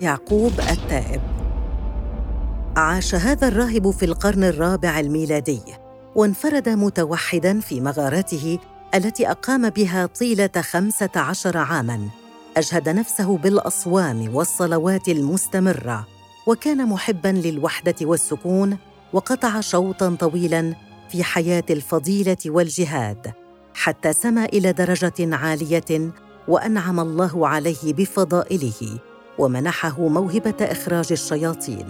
يعقوب التائب. عاش هذا الراهب في القرن الرابع الميلادي، وانفرد متوحداً في مغارته التي أقام بها طيلة 15 عاماً. أجهد نفسه بالأصوام والصلوات المستمرة، وكان محباً للوحدة والسكون، وقطع شوطاً طويلاً في حياة الفضيلة والجهاد، حتى سما إلى درجة عالية، وأنعم الله عليه بفضائله ومنحه موهبة إخراج الشياطين.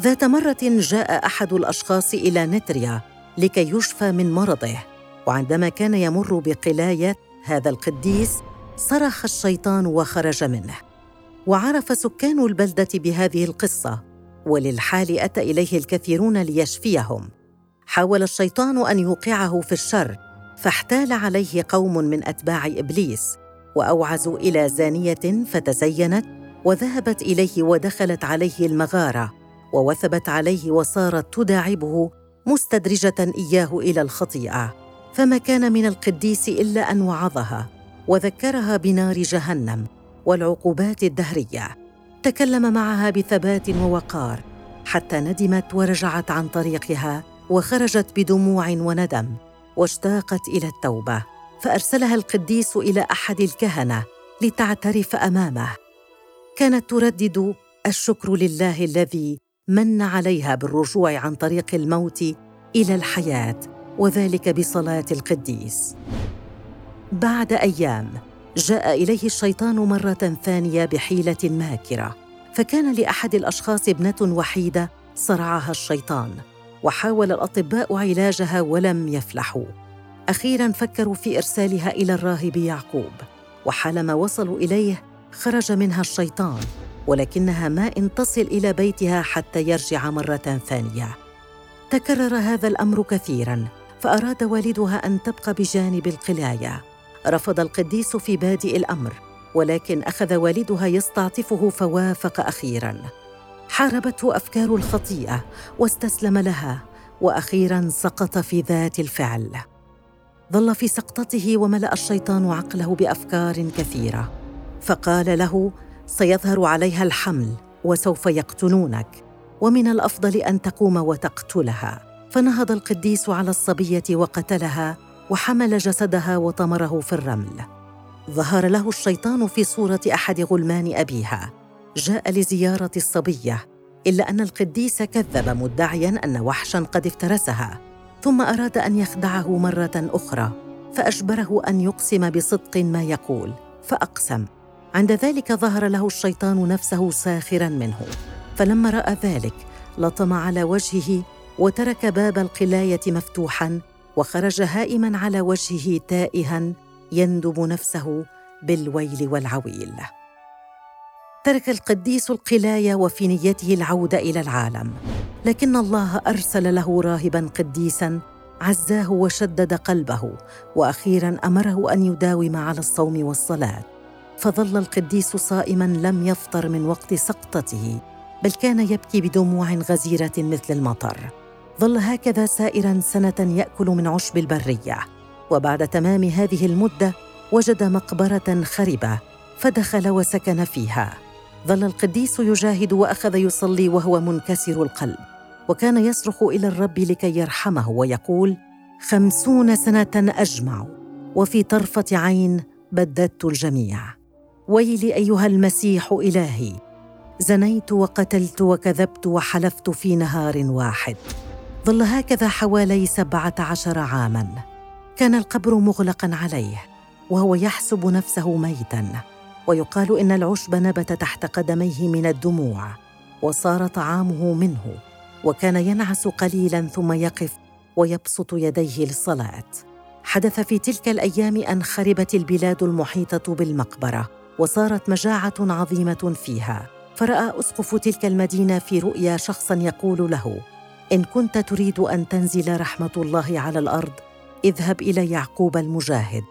ذات مرة جاء أحد الأشخاص إلى نتريا لكي يشفى من مرضه، وعندما كان يمر بقلاية هذا القديس صرخ الشيطان وخرج منه. وعرف سكان البلدة بهذه القصة، وللحال أتى إليه الكثيرون ليشفيهم. حاول الشيطان أن يوقعه في الشر، فاحتال عليه قوم من أتباع إبليس، وأوعزوا إلى زانية فتزينت وذهبت إليه ودخلت عليه المغارة، ووثبت عليه وصارت تداعبه مستدرجة إياه إلى الخطيئة. فما كان من القديس إلا أن وعظها وذكرها بنار جهنم والعقوبات الدهرية. تكلم معها بثبات ووقار حتى ندمت ورجعت عن طريقها، وخرجت بدموع وندم واشتاقت إلى التوبة. فأرسلها القديس إلى أحد الكهنة لتعترف أمامه. كانت تردد: الشكر لله الذي من عليها بالرجوع عن طريق الموت إلى الحياة، وذلك بصلاة القديس. بعد أيام جاء إليه الشيطان مرة ثانية بحيلة ماكرة، فكان لأحد الأشخاص ابنة وحيدة صرعها الشيطان، وحاول الأطباء علاجها ولم يفلحوا. أخيراً فكروا في إرسالها إلى الراهب يعقوب، وحالما وصلوا إليه خرج منها الشيطان، ولكنها ما إن تصل إلى بيتها حتى يرجع مرة ثانية. تكرر هذا الأمر كثيراً، فأراد والدها أن تبقى بجانب القلاية. رفض القديس في بادئ الأمر، ولكن أخذ والدها يستعطفه فوافق أخيراً. حاربته أفكار الخطيئة واستسلم لها، وأخيراً سقط في ذات الفعل. ظل في سقطته وملأ الشيطان عقله بأفكار كثيرة، فقال له: سيظهر عليها الحمل وسوف يقتلونك، ومن الأفضل أن تقوم وتقتلها. فنهض القديس على الصبية وقتلها، وحمل جسدها وطمره في الرمل. ظهر له الشيطان في صورة أحد غلمان أبيها، جاء لزيارة الصبية، إلا أن القديس كذب مدعياً أن وحشاً قد افترسها، ثم أراد أن يخدعه مرة أخرى، فأجبره أن يقسم بصدق ما يقول، فأقسم. عند ذلك ظهر له الشيطان نفسه ساخراً منه، فلما رأى ذلك لطم على وجهه، وترك باب القلاية مفتوحاً، وخرج هائماً على وجهه تائهاً يندب نفسه بالويل والعويل. ترك القديس القلاية وفي نيته العودة إلى العالم، لكن الله أرسل له راهباً قديساً عزاه وشدد قلبه، وأخيراً أمره أن يداوم على الصوم والصلاة. فظل القديس صائماً لم يفطر من وقت سقطته، بل كان يبكي بدموع غزيرة مثل المطر. ظل هكذا سائراً سنة يأكل من عشب البرية، وبعد تمام هذه المدة وجد مقبرة خربة فدخل وسكن فيها. ظل القديس يجاهد وأخذ يصلي وهو منكسر القلب، وكان يصرخ إلى الرب لكي يرحمه ويقول: 50 سنة أجمع، وفي طرفة عين بددت الجميع. ويلي أيها المسيح إلهي، زنيت وقتلت وكذبت وحلفت في نهار واحد. ظل هكذا حوالي 17 عاماً. كان القبر مغلقاً عليه، وهو يحسب نفسه ميتاً، ويقال إن العشب نبت تحت قدميه من الدموع، وصار طعامه منه، وكان ينعس قليلاً ثم يقف ويبسط يديه للصلاة. حدث في تلك الأيام أن خربت البلاد المحيطة بالمقبرة، وصارت مجاعة عظيمة فيها. فرأى أسقف تلك المدينة في رؤيا شخصاً يقول له: إن كنت تريد أن تنزل رحمة الله على الأرض، اذهب إلى يعقوب المجاهد،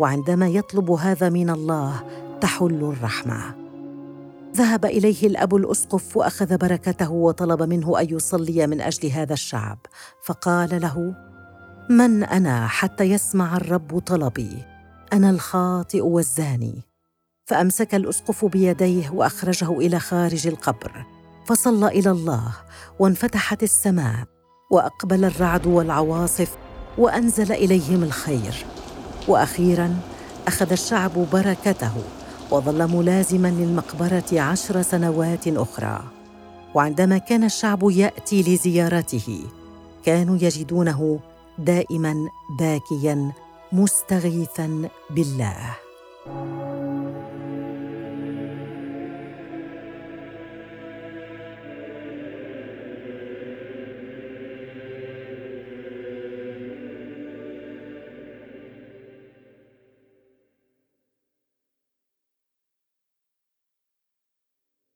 وعندما يطلب هذا من الله تحل الرحمة. ذهب إليه الأب الأسقف وأخذ بركته، وطلب منه أن يصلي من أجل هذا الشعب، فقال له: من أنا حتى يسمع الرب طلبي؟ أنا الخاطئ والزاني. فأمسك الأسقف بيديه وأخرجه إلى خارج القبر، فصلى إلى الله، وانفتحت السماء، وأقبل الرعد والعواصف، وأنزل إليهم الخير. وأخيراً أخذ الشعب بركته، وظل ملازماً للمقبرة 10 سنوات أخرى. وعندما كان الشعب يأتي لزيارته، كانوا يجدونه دائماً باكياً مستغيثاً بالله.